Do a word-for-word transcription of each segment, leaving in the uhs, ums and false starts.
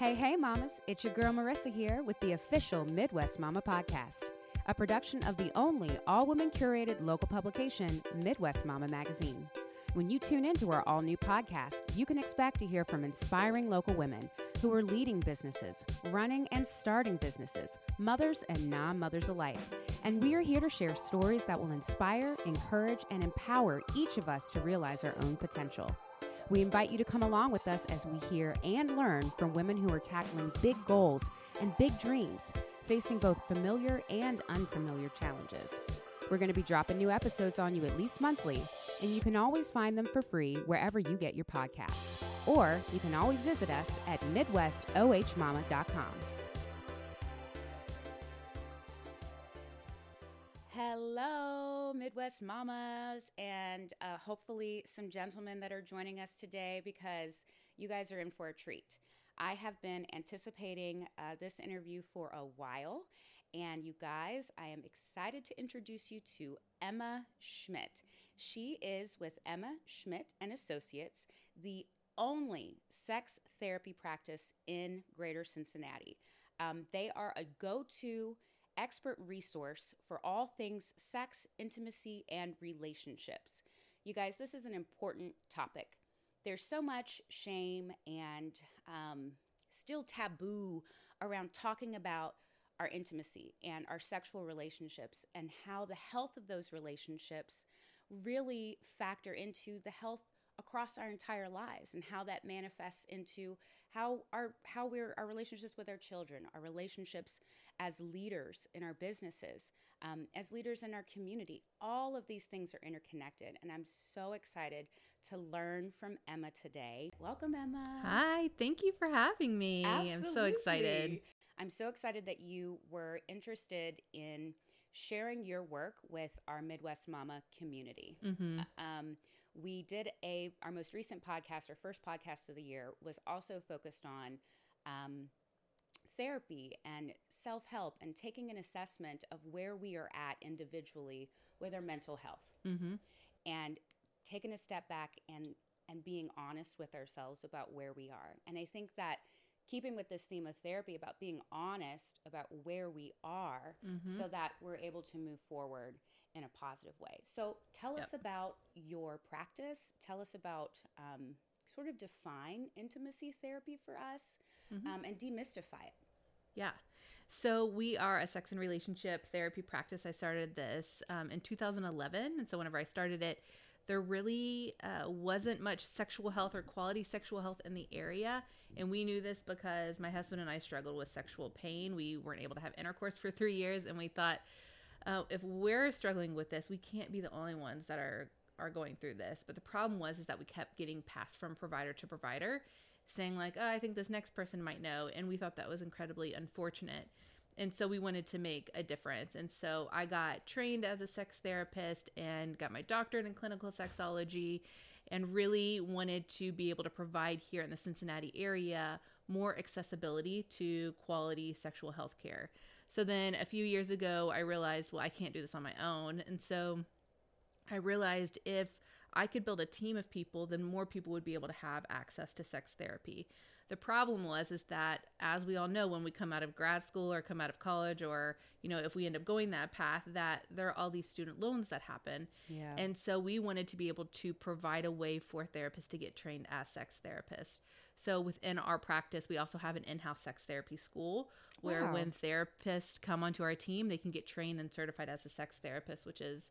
Hey, hey, mamas. It's your girl Marissa here with the official Midwest Mama Podcast, a production of the only all-women curated local publication, Midwest Mama Magazine. When you tune into our all-new podcast, you can expect to hear from inspiring local women who are leading businesses, running and starting businesses, mothers and non-mothers alike. And we are here to share stories that will inspire, encourage, and empower each of us to realize our own potential. We invite you to come along with us as we hear and learn from women who are tackling big goals and big dreams, facing both familiar and unfamiliar challenges. We're going to be dropping new episodes on you at least monthly, and you can always find them for free wherever you get your podcasts. Or you can always visit us at Midwest O H Mama dot com. Hello, Midwest mamas, and uh, hopefully some gentlemen that are joining us today, because you guys are in for a treat. I have been anticipating uh, this interview for a while, and you guys, I am excited to introduce you to Emma Schmidt. She is with Emma Schmidt and Associates, the only sex therapy practice in Greater Cincinnati. Um, they are a go-to expert resource for all things sex, intimacy, and relationships. You guys, this is an important topic. There's so much shame and um, still taboo around talking about our intimacy and our sexual relationships and how the health of those relationships really factor into the health across our entire lives and how that manifests into how our how we're our relationships with our children, our relationships as leaders in our businesses, um, as leaders in our community. All of these things are interconnected, and I'm so excited to learn from Emma today. Welcome, Emma. Hi, thank you for having me. Absolutely. I'm so excited. I'm so excited that you were interested in sharing your work with our Midwest Mama community. Mm-hmm. Uh, um, we did a our most recent podcast, our first podcast of the year, was also focused on um, therapy and self-help and taking an assessment of where we are at individually with our mental health. Mm-hmm. And taking a step back and and being honest with ourselves about where we are. And I think that keeping with this theme of therapy about being honest about where we are, mm-hmm. so that we're able to move forward in a positive way. So tell yep. us about your practice. Tell us about um, sort of define intimacy therapy for us, mm-hmm. um, and demystify it. Yeah. So we are a sex and relationship therapy practice. I started this um, in two thousand eleven. And so whenever I started it, there really uh, wasn't much sexual health or quality sexual health in the area. And we knew this because my husband and I struggled with sexual pain. We weren't able to have intercourse for three years. And we thought, Uh, if we're struggling with this, we can't be the only ones that are, are going through this. But the problem was is that we kept getting passed from provider to provider saying like, oh, I think this next person might know. And we thought that was incredibly unfortunate. And so we wanted to make a difference. And so I got trained as a sex therapist and got my doctorate in clinical sexology and really wanted to be able to provide here in the Cincinnati area more accessibility to quality sexual health care. So then a few years ago, I realized, well, I can't do this on my own. And so I realized if I could build a team of people, then more people would be able to have access to sex therapy. The problem was is that, as we all know, when we come out of grad school or come out of college, or, you know, if we end up going that path, that there are all these student loans that happen. Yeah. And so we wanted to be able to provide a way for therapists to get trained as sex therapists. So within our practice, we also have an in-house sex therapy school where wow. when therapists come onto our team, they can get trained and certified as a sex therapist, which is,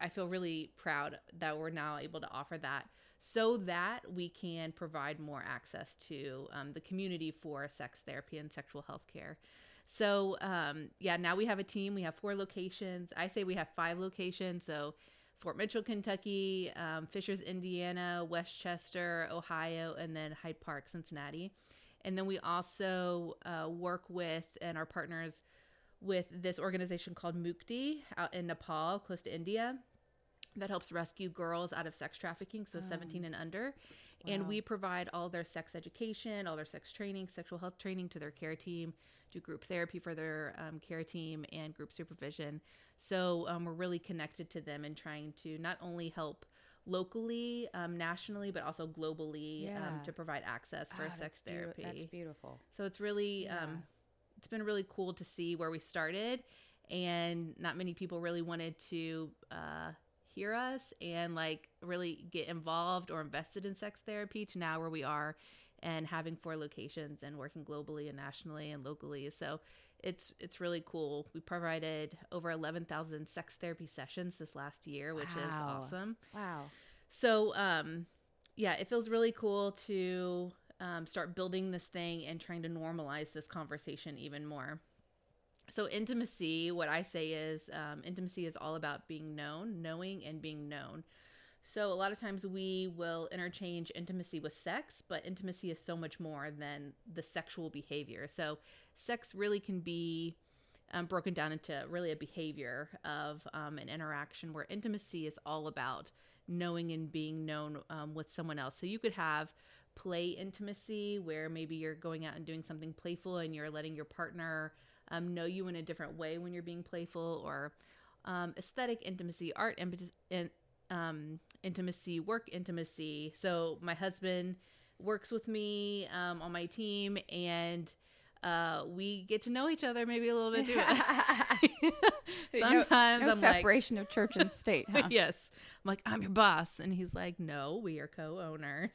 I feel really proud that we're now able to offer that so that we can provide more access to um, the community for sex therapy and sexual health care. So um, yeah, now we have a team. We have four locations. I say we have five locations. So Fort Mitchell, Kentucky, um, Fishers, Indiana, Westchester, Ohio, and then Hyde Park, Cincinnati. And then we also uh, work with and are partners with this organization called Mukti out in Nepal, close to India, that helps rescue girls out of sex trafficking, so um, seventeen and under. Wow. And we provide all their sex education, all their sex training, sexual health training to their care team, do group therapy for their um, care team, and group supervision. So um, we're really connected to them and trying to not only help locally, um, nationally, but also globally, yeah. um, to provide access for oh, sex that's therapy. Be- that's beautiful. So it's really, yeah. um, it's been really cool to see where we started, and not many people really wanted to, uh, hear us and like really get involved or invested in sex therapy, to now where we are and having four locations and working globally and nationally and locally. So it's it's really cool. We provided over eleven thousand sex therapy sessions this last year, which wow. is awesome. Wow. So, um, yeah, it feels really cool to um, start building this thing and trying to normalize this conversation even more. So intimacy, what I say is um, intimacy is all about being known, knowing and being known. So a lot of times we will interchange intimacy with sex, but intimacy is so much more than the sexual behavior. So sex really can be um, broken down into really a behavior of um, an interaction, where intimacy is all about knowing and being known um, with someone else. So you could have play intimacy, where maybe you're going out and doing something playful and you're letting your partner um, know you in a different way when you're being playful, or um, aesthetic intimacy, art and um, intimacy, work intimacy. So my husband works with me um, on my team, and uh, we get to know each other maybe a little bit too. Sometimes no, no I'm separation like separation of church and state. Huh? Yes, I'm like, I'm your boss, and he's like, no, we are co-owners.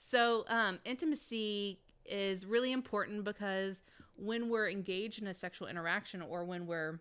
So um, intimacy is really important, because when we're engaged in a sexual interaction, or when we're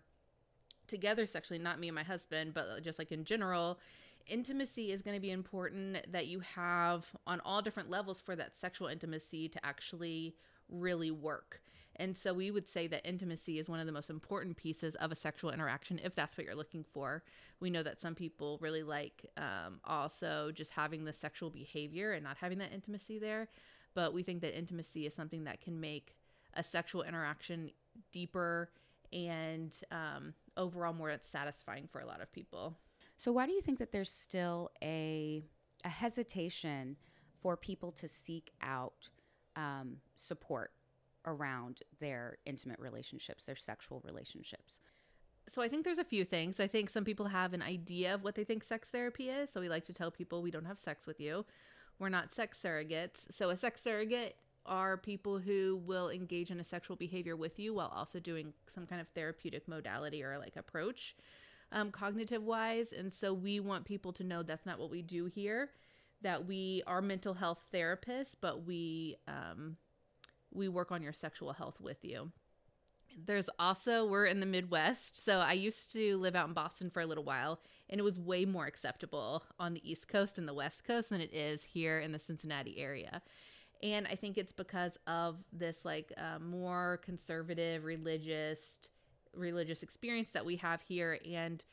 together sexually, not me and my husband, but just like in general, intimacy is going to be important that you have on all different levels for that sexual intimacy to actually really work. And so we would say that intimacy is one of the most important pieces of a sexual interaction, if that's what you're looking for. We know that some people really like um, also just having the sexual behavior and not having that intimacy there. But we think that intimacy is something that can make a sexual interaction deeper and um, overall more satisfying for a lot of people. So why do you think that there's still a, a hesitation for people to seek out um, support around their intimate relationships, their sexual relationships? So I think there's a few things. I think some people have an idea of what they think sex therapy is. So we like to tell people we don't have sex with you. We're not sex surrogates. So a sex surrogate are people who will engage in a sexual behavior with you while also doing some kind of therapeutic modality or like approach, um, cognitive wise. And so we want people to know that's not what we do here, that we are mental health therapists, but we, um, we work on your sexual health with you. There's also, we're in the Midwest. So I used to live out in Boston for a little while, and it was way more acceptable on the East Coast and the West Coast than it is here in the Cincinnati area. And I think it's because of this like uh, more conservative religious, religious experience that we have here, and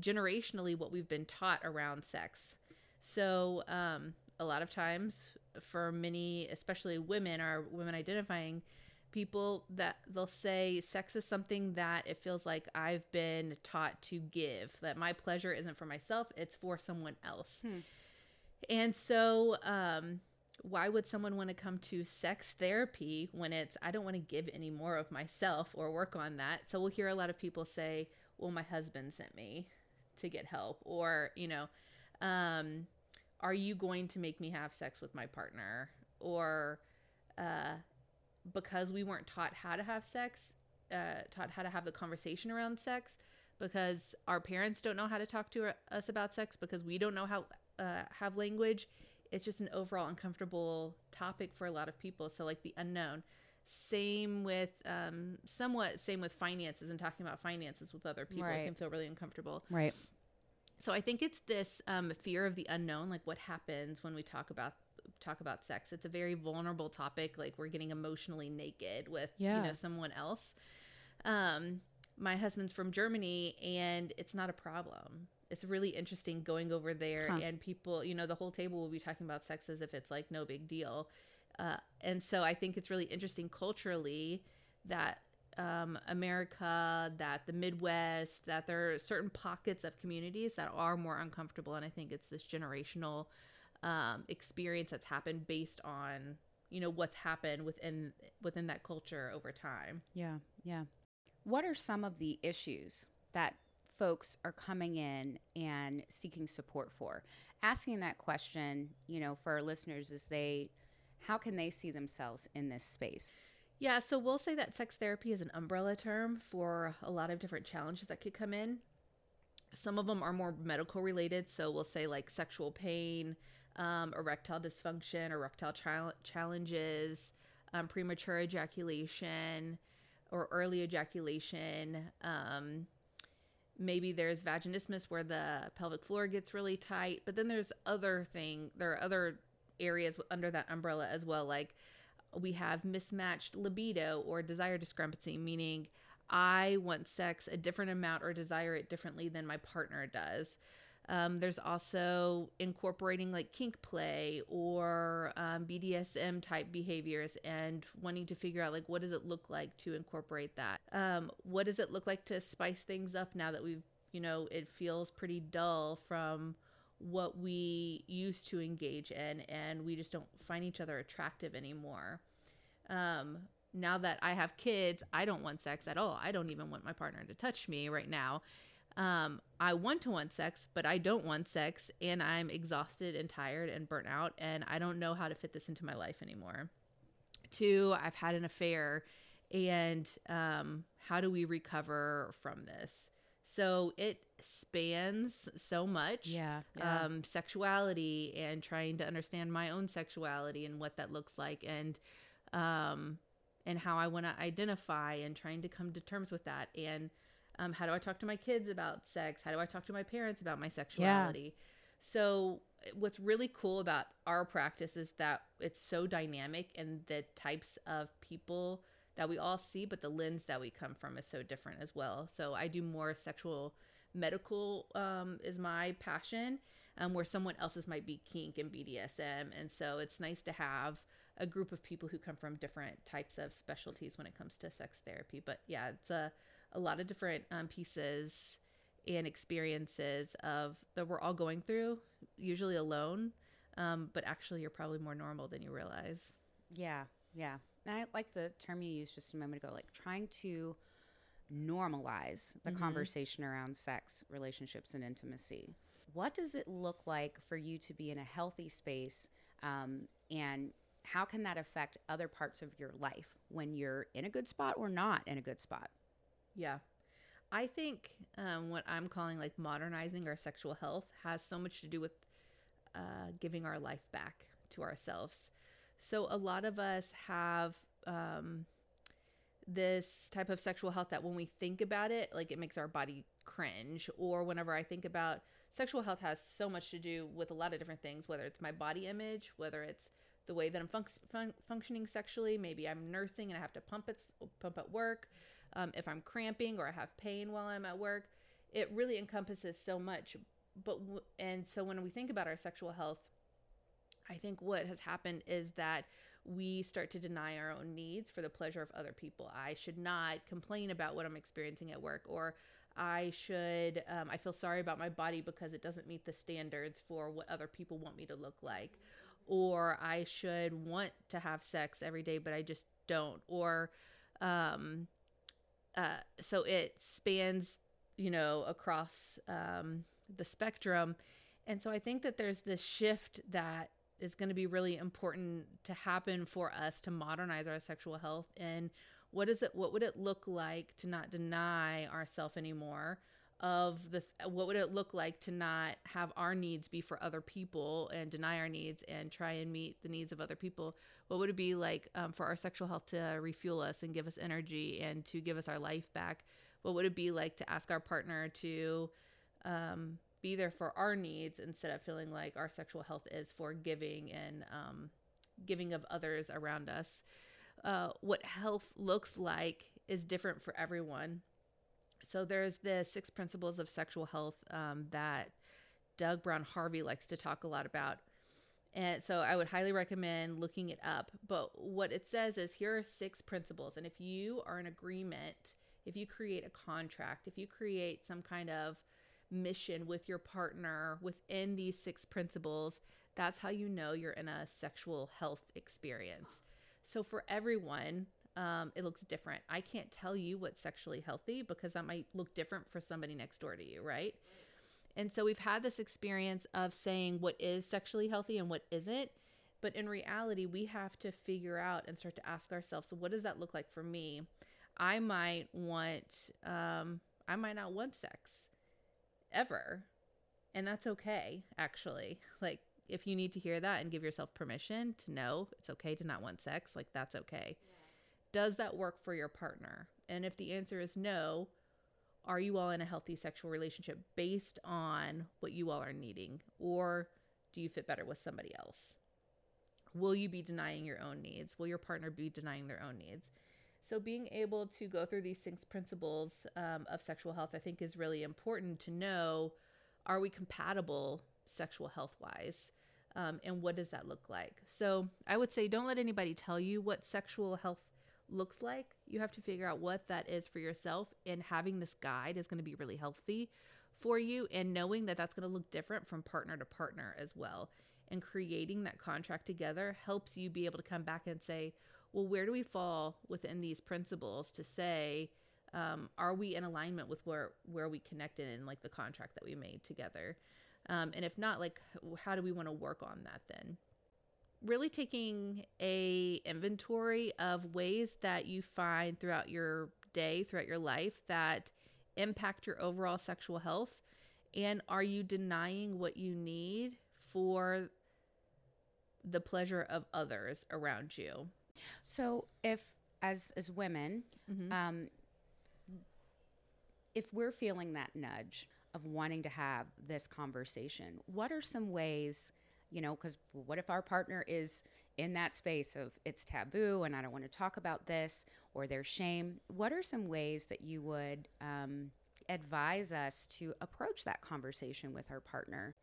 generationally what we've been taught around sex. So um, a lot of times for many, especially women or women identifying people, that they'll say sex is something that it feels like I've been taught to give, that my pleasure isn't for myself, it's for someone else. Hmm. And so, um, why would someone want to come to sex therapy when it's, I don't want to give any more of myself or work on that? So we'll hear a lot of people say, well, my husband sent me to get help, or, you know, um, are you going to make me have sex with my partner? Or, uh, because we weren't taught how to have sex, uh, taught how to have the conversation around sex, because our parents don't know how to talk to us about sex, because we don't know how, uh, have language. It's just an overall uncomfortable topic for a lot of people. So like the unknown, same with, um, somewhat same with finances, and talking about finances with other people, right, it can feel really uncomfortable. Right. So I think it's this um, fear of the unknown, like what happens when we talk about talk about sex. It's a very vulnerable topic, like we're getting emotionally naked with yeah. you know someone else. Um, my husband's from Germany, and it's not a problem. It's really interesting going over there, huh. and people, you know, the whole table will be talking about sex as if it's like no big deal. Uh, and so I think it's really interesting culturally that um, America, that the Midwest, that there are certain pockets of communities that are more uncomfortable. And I think it's this generational um, experience that's happened based on, you know, what's happened within, within that culture over time. Yeah. Yeah. What are some of the issues that folks are coming in and seeking support for? Asking that question, you know, for our listeners is they, how can they see themselves in this space? Yeah, so we'll say that sex therapy is an umbrella term for a lot of different challenges that could come in. Some of them are more medical related, so we'll say like sexual pain, um, erectile dysfunction, erectile chal- challenges, um, premature ejaculation or early ejaculation. Um, maybe there's vaginismus where the pelvic floor gets really tight, but then there's other thing. There are other areas under that umbrella as well, like we have mismatched libido or desire discrepancy, meaning I want sex a different amount or desire it differently than my partner does. Um, there's also incorporating like kink play or um, B D S M type behaviors and wanting to figure out like, what does it look like to incorporate that? Um, what does it look like to spice things up now that we've, you know, it feels pretty dull from what we used to engage in and we just don't find each other attractive anymore. Um, now that I have kids, I don't want sex at all. I don't even want my partner to touch me right now. Um, I want to want sex, but I don't want sex and I'm exhausted and tired and burnt out and I don't know how to fit this into my life anymore. Two, I've had an affair and, um, how do we recover from this? So it spans so much, yeah, yeah. Um, sexuality and trying to understand my own sexuality and what that looks like and, um, and how I want to identify and trying to come to terms with that. And, um, how do I talk to my kids about sex? How do I talk to my parents about my sexuality? Yeah. So what's really cool about our practice is that it's so dynamic and the types of people that we all see, but the lens that we come from is so different as well. So I do more sexual medical um, is my passion, um, where someone else's might be kink and B D S M. And so it's nice to have a group of people who come from different types of specialties when it comes to sex therapy. But yeah, it's a, a lot of different um, pieces and experiences of that we're all going through, usually alone, um, but actually you're probably more normal than you realize. Yeah, yeah. And I like the term you used just a moment ago, like trying to normalize the mm-hmm. conversation around sex, relationships, and intimacy. What does it look like for you to be in a healthy space, um, and how can that affect other parts of your life when you're in a good spot or not in a good spot? Yeah. I think um, what I'm calling like modernizing our sexual health has so much to do with uh, giving our life back to ourselves. So a lot of us have um, this type of sexual health that when we think about it, like it makes our body cringe. Or whenever I think about sexual health has so much to do with a lot of different things, whether it's my body image, whether it's the way that I'm func- fun- functioning sexually, maybe I'm nursing and I have to pump at, pump at work. Um, if I'm cramping or I have pain while I'm at work, it really encompasses so much. But w- and so when we think about our sexual health, I think what has happened is that we start to deny our own needs for the pleasure of other people. I should not complain about what I'm experiencing at work, or I should, um, I feel sorry about my body because it doesn't meet the standards for what other people want me to look like. Or I should want to have sex every day, but I just don't. Or, um, uh, so it spans, you know, across, um, the spectrum. And so I think that there's this shift that is going to be really important to happen for us to modernize our sexual health. And what is it, what would it look like to not deny ourselves anymore of the, what would it look like to not have our needs be for other people and deny our needs and try and meet the needs of other people? What would it be like um, for our sexual health to refuel us and give us energy and to give us our life back? What would it be like to ask our partner to, um, be there for our needs instead of feeling like our sexual health is for giving and um, giving of others around us? Uh, what health looks like is different for everyone. So there's the six principles of sexual health um, that Doug Brown Harvey likes to talk a lot about. And so I would highly recommend looking it up. But what it says is here are six principles. And if you are in agreement, if you create a contract, if you create some kind of mission with your partner within these six principles, that's how you know you're in a sexual health experience. So for everyone, Um, it looks different. I can't tell you what's sexually healthy because that might look different for somebody next door to you, right? And so we've had this experience of saying what is sexually healthy and what isn't. But in reality, we have to figure out and start to ask ourselves, so what does that look like for me? I might want, um, I might not want sex ever. And that's okay, actually. Like, if you need to hear that and give yourself permission to know it's okay to not want sex, like, that's okay. Yeah. Does that work for your partner? And if the answer is no, are you all in a healthy sexual relationship based on what you all are needing? Or do you fit better with somebody else? Will you be denying your own needs? Will your partner be denying their own needs? So being able to go through these six principles um, of sexual health, I think, is really important to know, are we compatible sexual health wise? Um, and what does that look like? So I would say, don't let anybody tell you what sexual health looks like. You have to figure out what that is for yourself, and having this guide is going to be really healthy for you, and knowing that that's going to look different from partner to partner as well. And creating that contract together helps you be able to come back and say, well, where do we fall within these principles to say, um, are we in alignment with where, where we connected in, like, the contract that we made together? Um, and if not, like, how do we want to work on that then? Really taking a inventory of ways that you find throughout your day, throughout your life, that impact your overall sexual health. And are you denying what you need for the pleasure of others around you? So if, as as women, mm-hmm. um, if we're feeling that nudge of wanting to have this conversation, what are some ways, you know, because what if our partner is in that space of it's taboo and I don't want to talk about this, or there's shame? What are some ways that you would um, advise us to approach that conversation with our partner?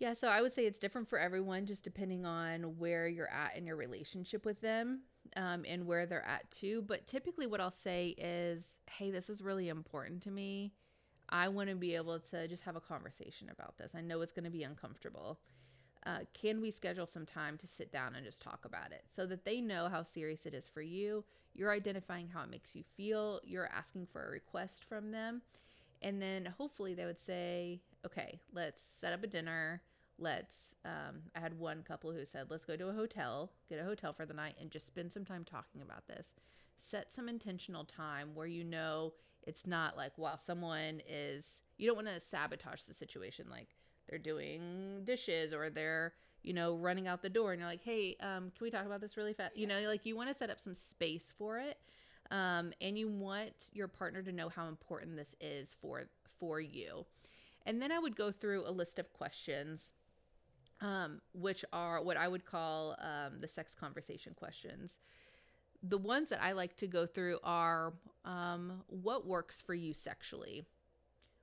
Yeah, so I would say it's different for everyone, just depending on where you're at in your relationship with them, um, and where they're at too. But typically what I'll say is, hey, this is really important to me. I want to be able to just have a conversation about this. I know it's going to be uncomfortable. Uh, can we schedule some time to sit down and just talk about it, so that they know how serious it is for you? You're identifying how it makes you feel. You're asking for a request from them. And then hopefully they would say, okay, let's set up a dinner. Let's, um, I had one couple who said, let's go to a hotel, get a hotel for the night, and just spend some time talking about this. Set some intentional time where, you know, it's not like, wow, someone is, you don't want to sabotage the situation. Like, they're doing dishes, or they're, you know, running out the door, and you're like, hey, um, can we talk about this really fast? You know, like, you want to set up some space for it. Um, and you want your partner to know how important this is for, for you. And then I would go through a list of questions, um, which are what I would call, um, the sex conversation questions. The ones that I like to go through are, um, what works for you sexually?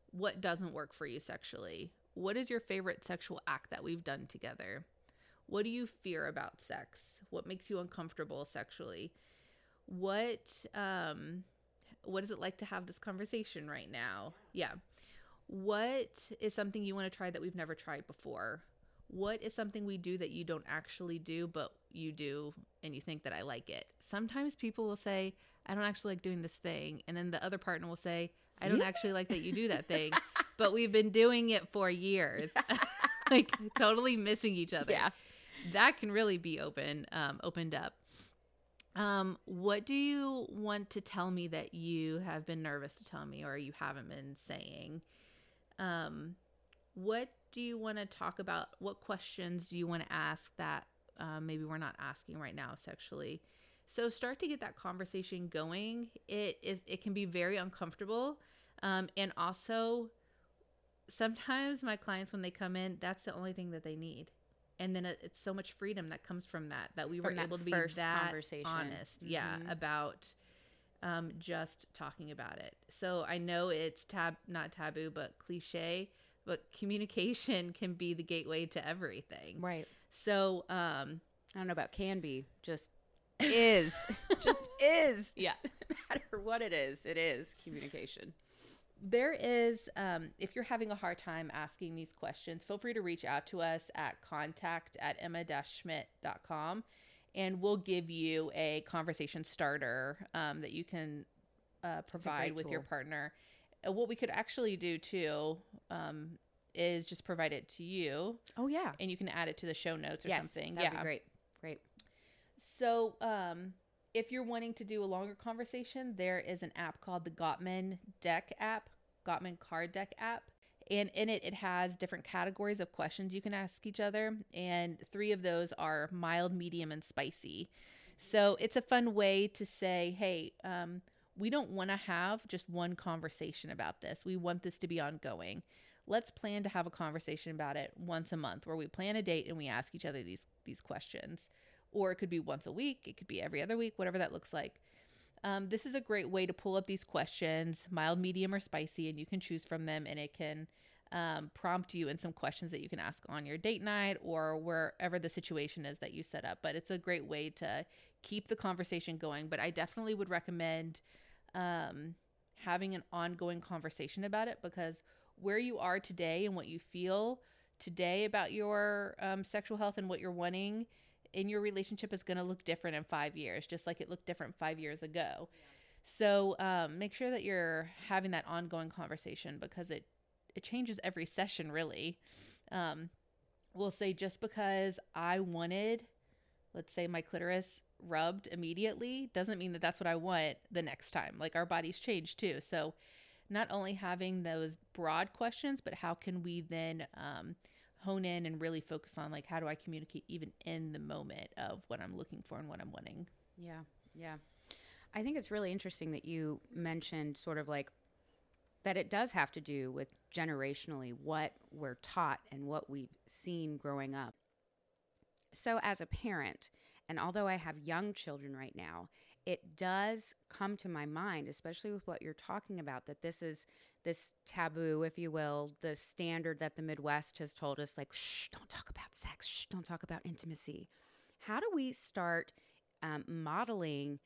What doesn't work for you sexually? What is your favorite sexual act that we've done together? What do you fear about sex? What makes you uncomfortable sexually? What, um, what is it like to have this conversation right now? Yeah. What is something you want to try that we've never tried before? What is something we do that you don't actually do, but you do, and you think that I like it? Sometimes people will say, I don't actually like doing this thing. And then the other partner will say, I don't actually like that you do that thing, but we've been doing it for years. Like, totally missing each other. Yeah. That can really be open, um, opened up. Um, what do you want to tell me that you have been nervous to tell me, or you haven't been saying? Um, what do you want to talk about? What questions do you want to ask that, uh, maybe we're not asking right now sexually? So start to get that conversation going. It is, it can be very uncomfortable. Um, and also sometimes my clients, when they come in, that's the only thing that they need. And then it's so much freedom that comes from that, that we from were that able to be that honest, mm-hmm. yeah, about um, just talking about it. So I know it's tab, not taboo, but cliche, but communication can be the gateway to everything. Right. So um, I don't know about can be, just is, just is. Yeah. No matter what it is, it is communication. There is, um, if you're having a hard time asking these questions, feel free to reach out to us at contact at emma dash schmidt dot com, and we'll give you a conversation starter um, that you can uh, provide with tool. your partner. What we could actually do too um, is just provide it to you. Oh yeah. And you can add it to the show notes or yes, something. That'd yeah. Be great. Great. So um, if you're wanting to do a longer conversation, there is an app called the Gottman Deck app, Gottman Card Deck app. And in it, it has different categories of questions you can ask each other. And three of those are mild, medium, and spicy. So it's a fun way to say, hey, um, we don't want to have just one conversation about this. We want this to be ongoing. Let's plan to have a conversation about it once a month where we plan a date and we ask each other these these questions. Or it could be once a week. It could be every other week, whatever that looks like. Um, this is a great way to pull up these questions, mild, medium, or spicy, and you can choose from them, and it can um, prompt you in some questions that you can ask on your date night or wherever the situation is that you set up. But it's a great way to keep the conversation going. But I definitely would recommend um, having an ongoing conversation about it, because where you are today and what you feel today about your um, sexual health and what you're wanting in your relationship is going to look different in five years, just like it looked different five years ago. So um, make sure that you're having that ongoing conversation, because it, it changes every session, really. Um, we'll say just because I wanted, let's say my clitoris rubbed immediately, doesn't mean that that's what I want the next time. Like, our bodies change too. So not only having those broad questions, but how can we then um, hone in and really focus on, like, how do I communicate even in the moment of what I'm looking for and what I'm wanting? Yeah. Yeah. I think it's really interesting that you mentioned sort of like that it does have to do with generationally what we're taught and what we've seen growing up. So as a parent, and although I have young children right now, it does come to my mind, especially with what you're talking about, that this is this taboo, if you will, the standard that the Midwest has told us, like, shh, don't talk about sex, shh, don't talk about intimacy. How do we start um, modeling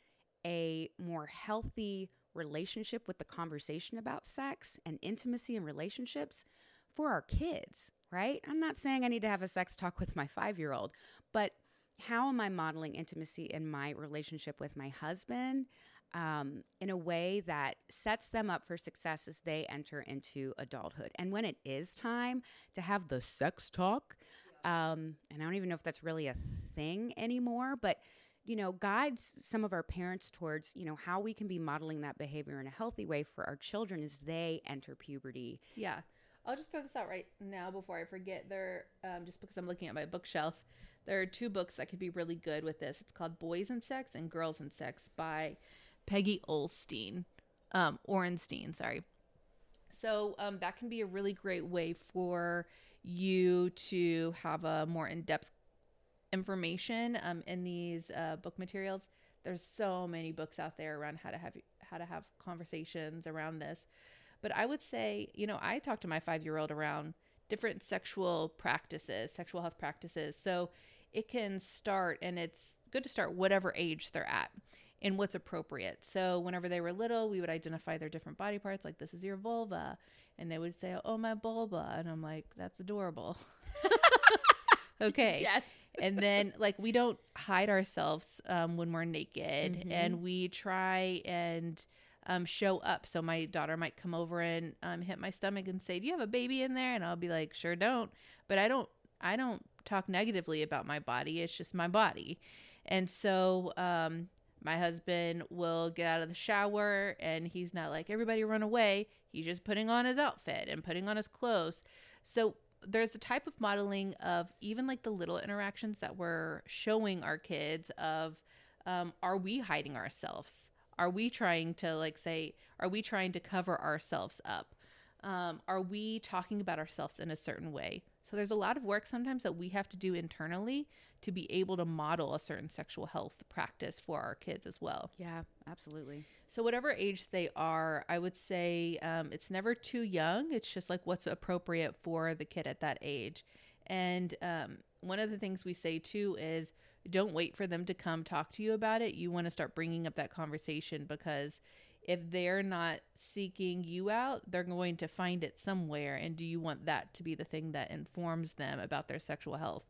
a more healthy relationship with the conversation about sex and intimacy and relationships for our kids, right? I'm not saying I need to have a sex talk with my five-year-old, but how am I modeling intimacy in my relationship with my husband um, in a way that sets them up for success as they enter into adulthood? And when it is time to have the sex talk, um, and I don't even know if that's really a thing anymore, but, you know, guides some of our parents towards, you know, how we can be modeling that behavior in a healthy way for our children as they enter puberty. Yeah. I'll just throw this out right now before I forget. There, um, just because I'm looking at my bookshelf, there are two books that could be really good with this. It's called Boys and Sex and Girls and Sex by Peggy Orenstein. Um, Orenstein, sorry. So um, that can be a really great way for you to have a more in-depth information um, in these uh, book materials. There's so many books out there around how to have how to have conversations around this. But I would say, you know, I talk to my five-year-old around different sexual practices, sexual health practices. So it can start, and it's good to start whatever age they're at and what's appropriate. So whenever they were little, we would identify their different body parts, like, this is your vulva. And they would say, oh, my vulva. And I'm like, that's adorable. Okay. Yes. And then, like, we don't hide ourselves um, when we're naked, mm-hmm. and we try and... Um, show up. So my daughter might come over and um, hit my stomach and say, do you have a baby in there? And I'll be like, sure don't. But I don't, I don't talk negatively about my body. It's just my body. And so um, my husband will get out of the shower and he's not like, everybody run away. He's just putting on his outfit and putting on his clothes. So there's a type of modeling of even like the little interactions that we're showing our kids of, um, are we hiding ourselves? Are we trying to like say, are we trying to cover ourselves up? Um, are we talking about ourselves in a certain way? So there's a lot of work sometimes that we have to do internally to be able to model a certain sexual health practice for our kids as well. Yeah, absolutely. So whatever age they are, I would say um, it's never too young. It's just like what's appropriate for the kid at that age. And um, one of the things we say too is, don't wait for them to come talk to you about it. You want to start bringing up that conversation, because if they're not seeking you out, they're going to find it somewhere. And do you want that to be the thing that informs them about their sexual health?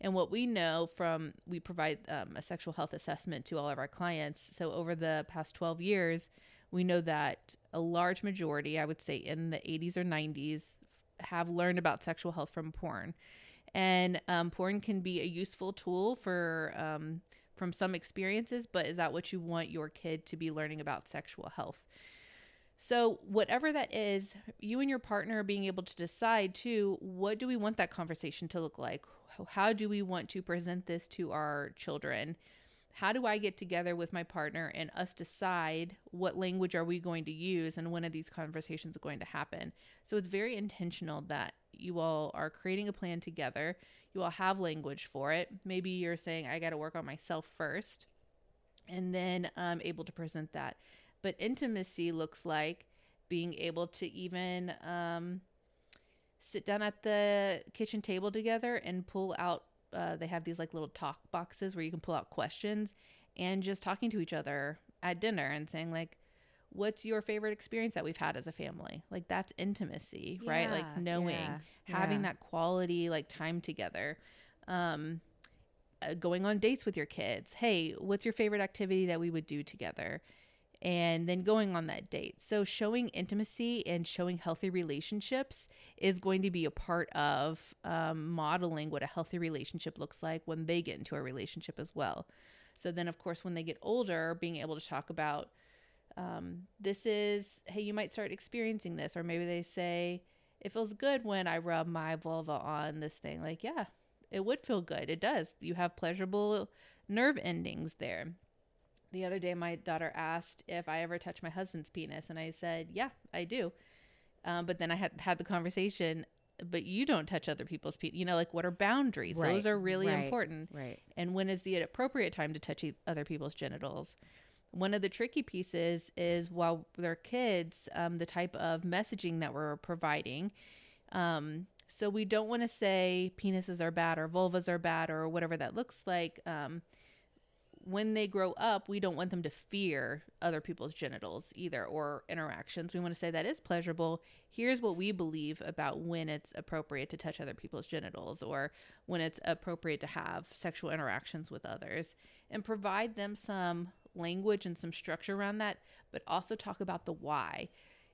And what we know from, we provide um, a sexual health assessment to all of our clients. So over the past twelve years, we know that a large majority, I would say in the eighties or nineties, have learned about sexual health from porn. And um, porn can be a useful tool for um, from some experiences, but is that what you want your kid to be learning about sexual health? So whatever that is, you and your partner are being able to decide too, what do we want that conversation to look like? How do we want to present this to our children? How do I get together with my partner and us decide what language are we going to use and when are these conversations going to happen? So it's very intentional that you all are creating a plan together. You all have language for it. Maybe you're saying, I got to work on myself first and then I'm able to present that. But intimacy looks like being able to even um, sit down at the kitchen table together and pull out. Uh, they have these like little talk boxes where you can pull out questions and just talking to each other at dinner and saying like, what's your favorite experience that we've had as a family? Like that's intimacy, yeah, right? Like knowing, yeah, having yeah. that quality like time together. Um, uh, going on dates with your kids. Hey, what's your favorite activity that we would do together? And then going on that date. So showing intimacy and showing healthy relationships is going to be a part of um, modeling what a healthy relationship looks like when they get into a relationship as well. So then, of course, when they get older, being able to talk about um, this is, hey, you might start experiencing this. Or maybe they say, it feels good when I rub my vulva on this thing. Like, yeah, it would feel good. It does. You have pleasurable nerve endings there. The other day, my daughter asked if I ever touch my husband's penis, and I said, yeah, I do. Um, but then I had had the conversation, but you don't touch other people's penis. You know, like, what are boundaries? Right. Those are really right. important. Right. And when is the appropriate time to touch other people's genitals? One of the tricky pieces is while they're kids, um, the type of messaging that we're providing. Um, so we don't want to say penises are bad or vulvas are bad or whatever that looks like. Um When they grow up, we don't want them to fear other people's genitals either or interactions. We want to say that is pleasurable. Here's what we believe about when it's appropriate to touch other people's genitals or when it's appropriate to have sexual interactions with others, and provide them some language and some structure around that, but also talk about the why.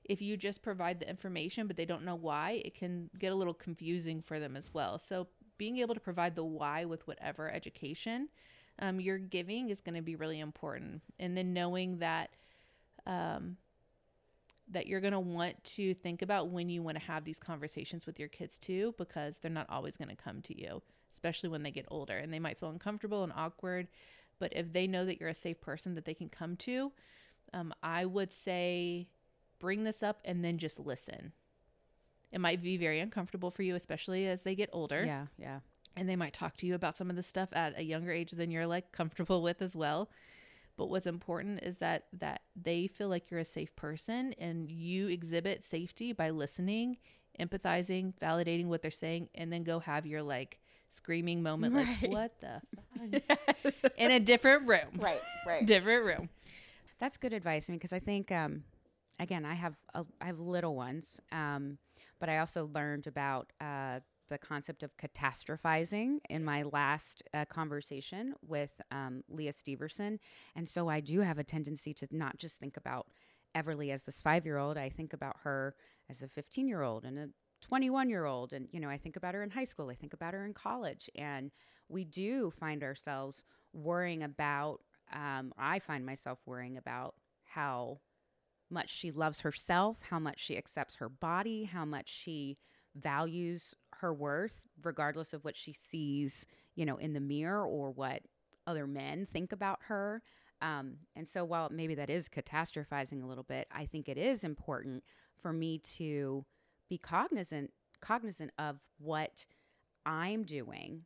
If you just provide the information but they don't know why, it can get a little confusing for them as well. So being able to provide the why with whatever education Um, you're giving is going to be really important. And then knowing that um, that you're going to want to think about when you want to have these conversations with your kids too, because they're not always going to come to you, especially when they get older. And they might feel uncomfortable and awkward, but if they know that you're a safe person that they can come to, um, I would say bring this up and then just listen. It might be very uncomfortable for you, especially as they get older. Yeah, yeah. And they might talk to you about some of the stuff at a younger age than you're like comfortable with as well. But what's important is that that they feel like you're a safe person and you exhibit safety by listening, empathizing, validating what they're saying, and then go have your like screaming moment, right. Like what the yes. in a different room. Right, right. Different room. That's good advice. I mean, because I think um, again, I have a, I have little ones, um, but I also learned about uh, the concept of catastrophizing in my last uh, conversation with um, Leah Steverson. And so I do have a tendency to not just think about Everly as this five-year-old. I think about her as a fifteen-year-old and a twenty-one-year-old. And, you know, I think about her in high school. I think about her in college. And we do find ourselves worrying about, um, I find myself worrying about how much she loves herself, how much she accepts her body, how much she values her worth regardless of what she sees, you know, in the mirror or what other men think about her. Um, and so while maybe that is catastrophizing a little bit, I think it is important for me to be cognizant, cognizant of what I'm doing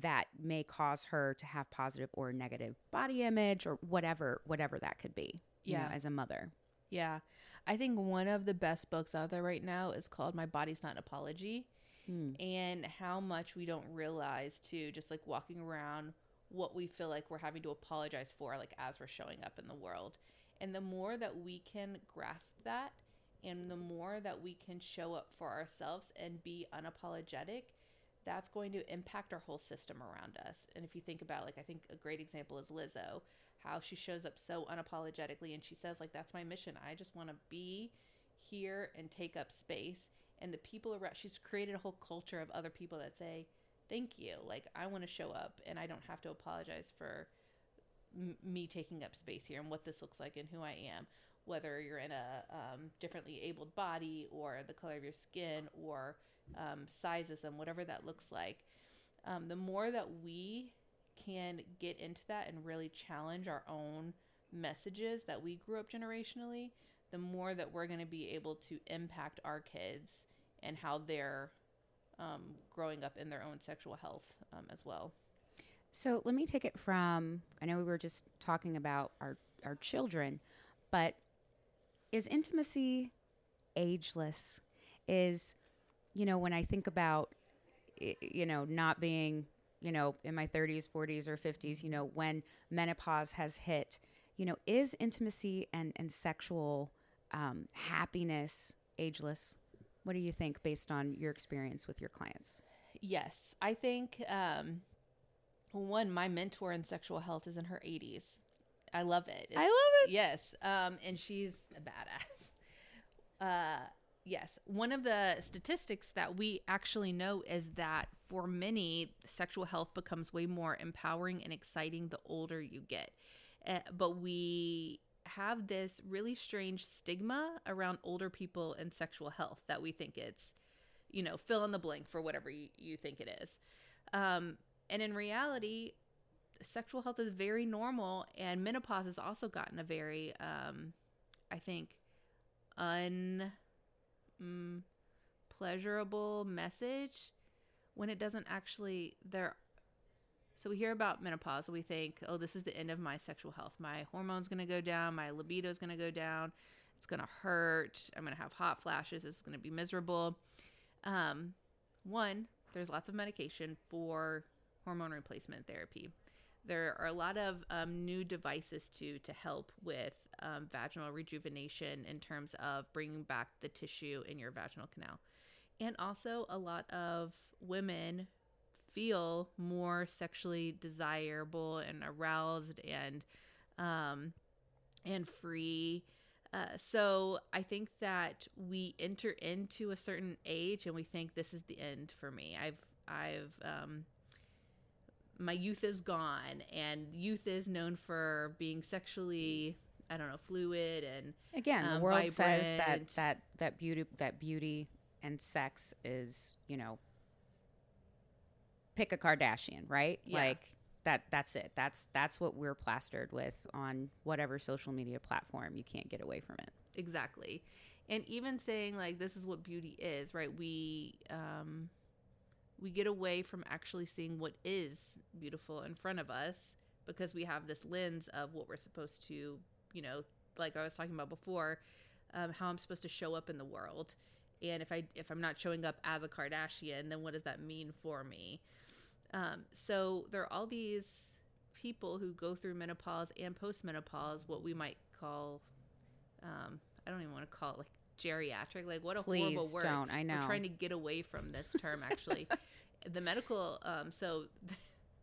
that may cause her to have positive or negative body image or whatever, whatever that could be, you yeah. know, as a mother. Yeah. I think one of the best books out there right now is called My Body's Not an Apology, hmm. and how much we don't realize too, just like walking around what we feel like we're having to apologize for, like as we're showing up in the world. And the more that we can grasp that and the more that we can show up for ourselves and be unapologetic, that's going to impact our whole system around us. And if you think about, like, I think a great example is Lizzo, how she shows up so unapologetically, and she says, like, that's my mission. I just want to be here and take up space. And the people around, she's created a whole culture of other people that say, thank you. Like, I want to show up and I don't have to apologize for m- me taking up space here and what this looks like and who I am, whether you're in a um, differently abled body or the color of your skin or um, sizeism, whatever that looks like. Um, the more that we can get into that and really challenge our own messages that we grew up generationally, the more that we're going to be able to impact our kids and how they're um, growing up in their own sexual health um, as well. So let me take it from, I know we were just talking about our, our children, but is intimacy ageless? Is, you know, when I think about, you know, not being, you know, in my thirties, forties, or fifties, you know, when menopause has hit, you know, is intimacy and, and sexual um, happiness ageless? What do you think based on your experience with your clients? Yes, I think, um, one, my mentor in sexual health is in her eighties. I love it. It's, I love it. Yes. Um, and she's a badass. Uh, yes. One of the statistics that we actually know is that for many, sexual health becomes way more empowering and exciting the older you get. Uh, but we have this really strange stigma around older people and sexual health that we think it's, you know, fill in the blank for whatever you, you think it is. Um, and in reality, sexual health is very normal, and menopause has also gotten a very, um, I think, unpleasurable mm, message when it doesn't actually there. So we hear about menopause and we think, oh, this is the end of my sexual health. My hormone's going to go down. My libido's going to go down. It's going to hurt. I'm going to have hot flashes. It's going to be miserable. Um, one, there's lots of medication for hormone replacement therapy. There are a lot of um, new devices too to help with um, vaginal rejuvenation in terms of bringing back the tissue in your vaginal canal. And also a lot of women feel more sexually desirable and aroused and um, and free. Uh, so I think that we enter into a certain age and we think this is the end for me. I've, I've, um, my youth is gone, and youth is known for being sexually, I don't know, fluid and again, um, the world vibrant. Says that, that, that beauty, that beauty and sex is, you know, pick a Kardashian, right? Yeah. Like that, that's it. That's, that's what we're plastered with on whatever social media platform. You can't get away from it. Exactly. And even saying like, this is what beauty is, right? We, um, we get away from actually seeing what is beautiful in front of us because we have this lens of what we're supposed to, you know, like I was talking about before, um, how I'm supposed to show up in the world. And if I, if I'm not showing up as a Kardashian, then what does that mean for me? Um, so there are all these people who go through menopause and postmenopause, what we might call, um, I don't even want to call it like geriatric, like what a Please horrible word. Don't. I know. We're trying to get away from this term actually. The medical, um, so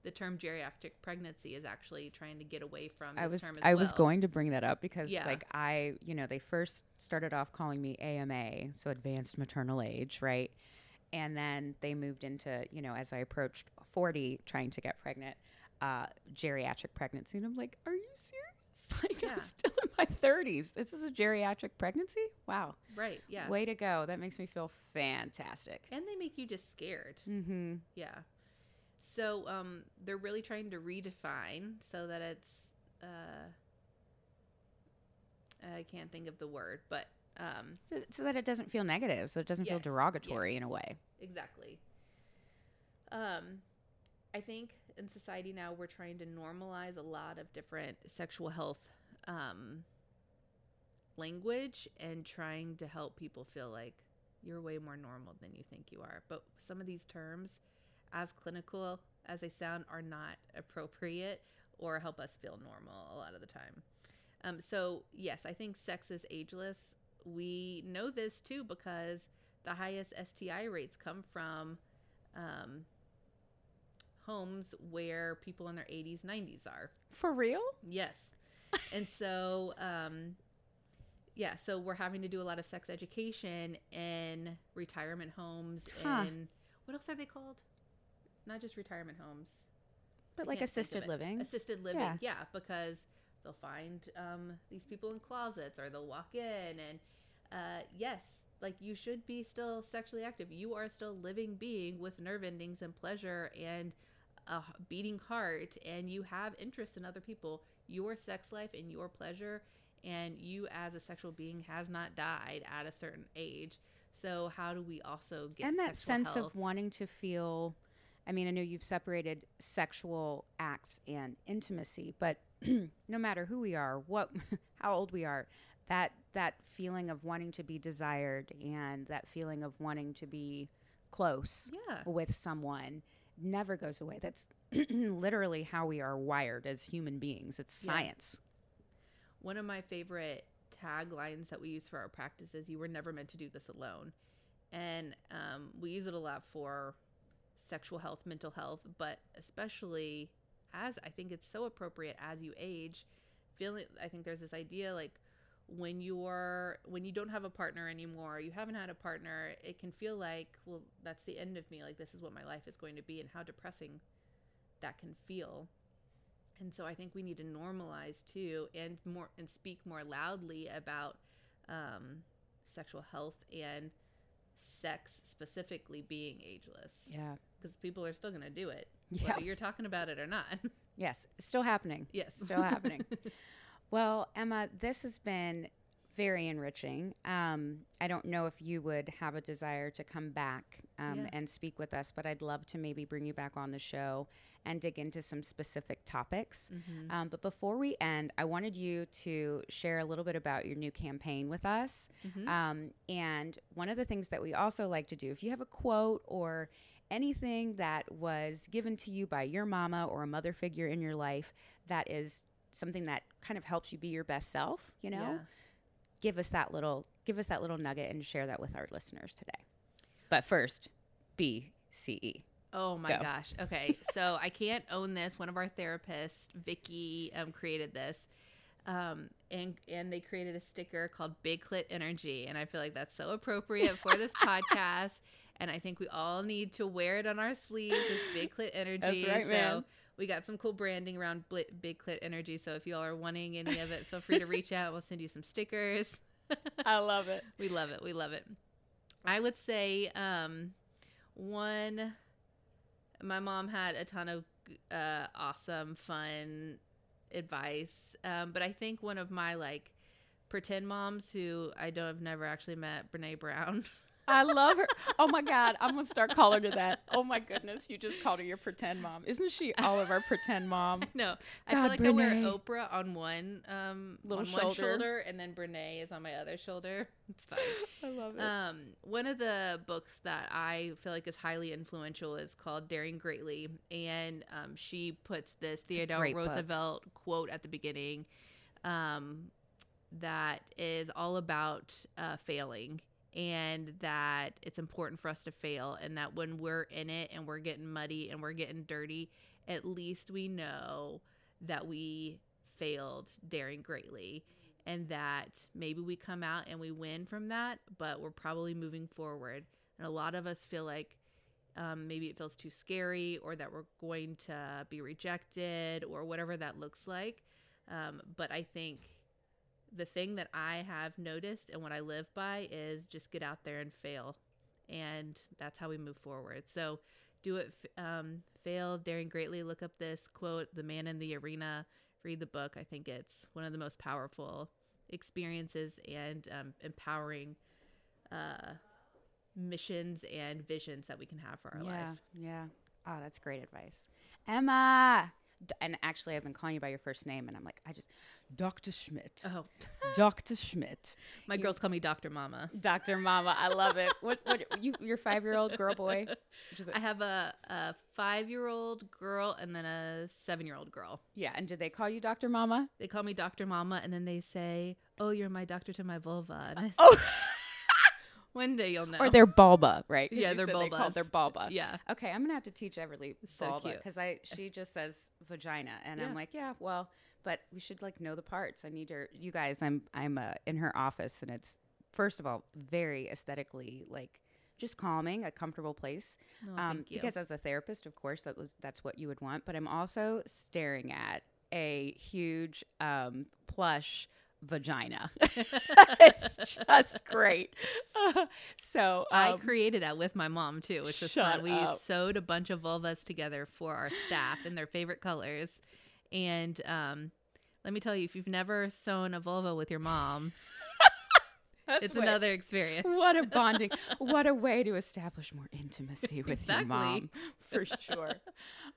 the term geriatric pregnancy is actually trying to get away from this I was, term as I well. was going to bring that up because yeah. like I, you know, they first started off calling me A M A, so advanced maternal age, right? And then they moved into, you know, as I approached forty trying to get pregnant, uh, geriatric pregnancy. And I'm like, are you serious? It's like yeah. I'm still in my thirties. This is a geriatric pregnancy? Wow. Right. Yeah. Way to go. That makes me feel fantastic. And they make you just scared. Mm-hmm. Yeah. So um, they're really trying to redefine so that it's, uh, I can't think of the word, but. Um, so, so that it doesn't feel negative. So it doesn't yes, feel derogatory yes, in a way. Exactly. Um, I think in society now we're trying to normalize a lot of different sexual health um, language and trying to help people feel like you're way more normal than you think you are. But some of these terms, as clinical as they sound, are not appropriate or help us feel normal a lot of the time. Um, so yes, I think sex is ageless. We know this too because the highest S T I rates come from um, homes where people in their eighties, nineties are. For real? Yes. And so, um, yeah, so we're having to do a lot of sex education in retirement homes. Huh. And what else are they called? Not just retirement homes. But I like assisted living. Assisted living, yeah, yeah, because they'll find um, these people in closets, or they'll walk in, and uh, yes, like, you should be still sexually active. You are still a living being with nerve endings and pleasure and a beating heart, and you have interest in other people. Your sex life and your pleasure, and you as a sexual being has not died at a certain age. So how do we also get and that sense health? Of wanting to feel? I mean, I know you've separated sexual acts and intimacy, but no matter who we are, what, how old we are, that that feeling of wanting to be desired and that feeling of wanting to be close yeah. with someone never goes away. That's literally how we are wired as human beings. It's science. Yeah. One of my favorite taglines that we use for our practice is, "You were never meant to do this alone," and um, we use it a lot for sexual health, mental health, but especially as I think it's so appropriate as you age, feeling, I think there's this idea like when you're, when you don't have a partner anymore, you haven't had a partner, it can feel like, well, that's the end of me. Like, this is what my life is going to be, and how depressing that can feel. And so I think we need to normalize too, and more, and speak more loudly about um, sexual health and sex specifically being ageless. Yeah. Because people are still going to do it, yeah. whether you're talking about it or not. Yes. Still happening. Yes. Still happening. Well, Emma, this has been very enriching. Um, I don't know if you would have a desire to come back um, yeah. and speak with us, but I'd love to maybe bring you back on the show and dig into some specific topics. Mm-hmm. Um, but before we end, I wanted you to share a little bit about your new campaign with us. Mm-hmm. Um, and one of the things that we also like to do, if you have a quote or anything that was given to you by your mama or a mother figure in your life that is something that kind of helps you be your best self, you know, yeah. give us that little, give us that little nugget and share that with our listeners today. But first, B C E. Oh my Go. Gosh. Okay. So I can't own this. One of our therapists, Vicky, um, created this, um, and, and they created a sticker called Big Clit Energy. And I feel like that's so appropriate for this podcast. And I think we all need to wear it on our sleeves, this Big Clit Energy. That's right, so man. We got some cool branding around Big Clit Energy. So if you all are wanting any of it, feel free to reach out. We'll send you some stickers. I love it. We love it. We love it. I would say um, one, my mom had a ton of uh, awesome, fun advice. Um, but I think one of my like pretend moms who I don't have never actually met, Brene Brown. I love her. Oh my God. I'm going to start calling her that. Oh my goodness. You just called her your pretend mom. Isn't she all of our pretend mom? No. I feel like Brene. I wear Oprah on one um, little on shoulder. One shoulder, and then Brene is on my other shoulder. It's fine. I love it. Um, one of the books that I feel like is highly influential is called Daring Greatly. And um, she puts this Theodore Roosevelt book. Quote at the beginning um, that is all about uh, failing. And that it's important for us to fail, and that when we're in it and we're getting muddy and we're getting dirty, at least we know that we failed daring greatly, and that maybe we come out and we win from that, but we're probably moving forward. And a lot of us feel like um, maybe it feels too scary, or that we're going to be rejected, or whatever that looks like. Um, but I think the thing that I have noticed and what I live by is just get out there and fail. And that's how we move forward. So do it, um, fail, daring greatly. Look up this quote, The Man in the Arena, read the book. I think it's one of the most powerful experiences and um, empowering uh, missions and visions that we can have for our yeah, life. Yeah. Oh, that's great advice. Emma. And actually, I've been calling you by your first name, and I'm like, I just, Doctor Schmidt. Oh, Doctor Schmidt. My you, girls call me Doctor Mama. Doctor Mama, I love it. What? What? You, your five-year-old girl, boy? I have a, a five-year-old girl and then a seven-year-old girl. Yeah, and do they call you Doctor Mama? They call me Doctor Mama, and then they say, "Oh, you're my doctor to my vulva." And I say, oh. One day you'll know. Or their bulba, right? Yeah, their bulba. They called their bulba. Yeah. Okay, I'm gonna have to teach Everly bulba because so I she just says vagina, and yeah. I'm like, yeah, well, but we should like know the parts. I need her. You guys, I'm I'm uh, in her office, and it's first of all very aesthetically like just calming, a comfortable place. Oh, um, thank you. Because as a therapist, of course, that was that's what you would want. But I'm also staring at a huge um, plush. Vagina. It's just great. Uh, so um, I created that with my mom too, which was fun. Up. We sewed a bunch of vulvas together for our staff in their favorite colors. And um, let me tell you, if you've never sewn a vulva with your mom, That's it's what, another experience. What a bonding. What a way to establish more intimacy with exactly. your mom. For sure.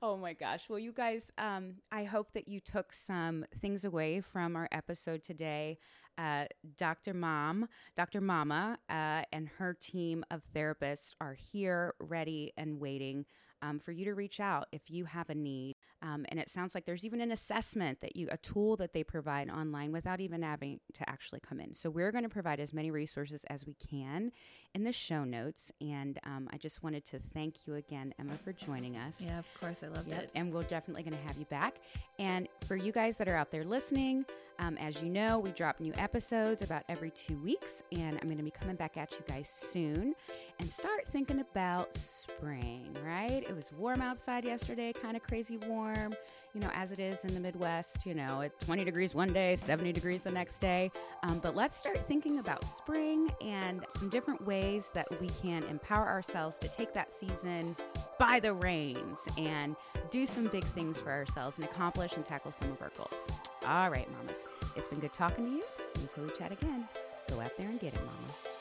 Oh, my gosh. Well, you guys, um, I hope that you took some things away from our episode today. Uh, Doctor Mom, Doctor Mama, uh, and her team of therapists are here, ready and waiting um, for you to reach out if you have a need. Um, and it sounds like there's even an assessment that you, a tool that they provide online without even having to actually come in. So we're going to provide as many resources as we can in the show notes. And um, I just wanted to thank you again, Emma, for joining us. Yeah, of course. I loved yeah. it. And we're definitely going to have you back. And for you guys that are out there listening, um, as you know, we drop new episodes about every two weeks. And I'm going to be coming back at you guys soon. And start thinking about spring, right? It was warm outside yesterday, kind of crazy warm. You know, as it is in the Midwest, you know, it's twenty degrees one day, seventy degrees the next day. Um, but let's start thinking about spring and some different ways that we can empower ourselves to take that season by the reins and do some big things for ourselves and accomplish and tackle some of our goals. All right, mamas, it's been good talking to you. Until we chat again, go out there and get it, mama.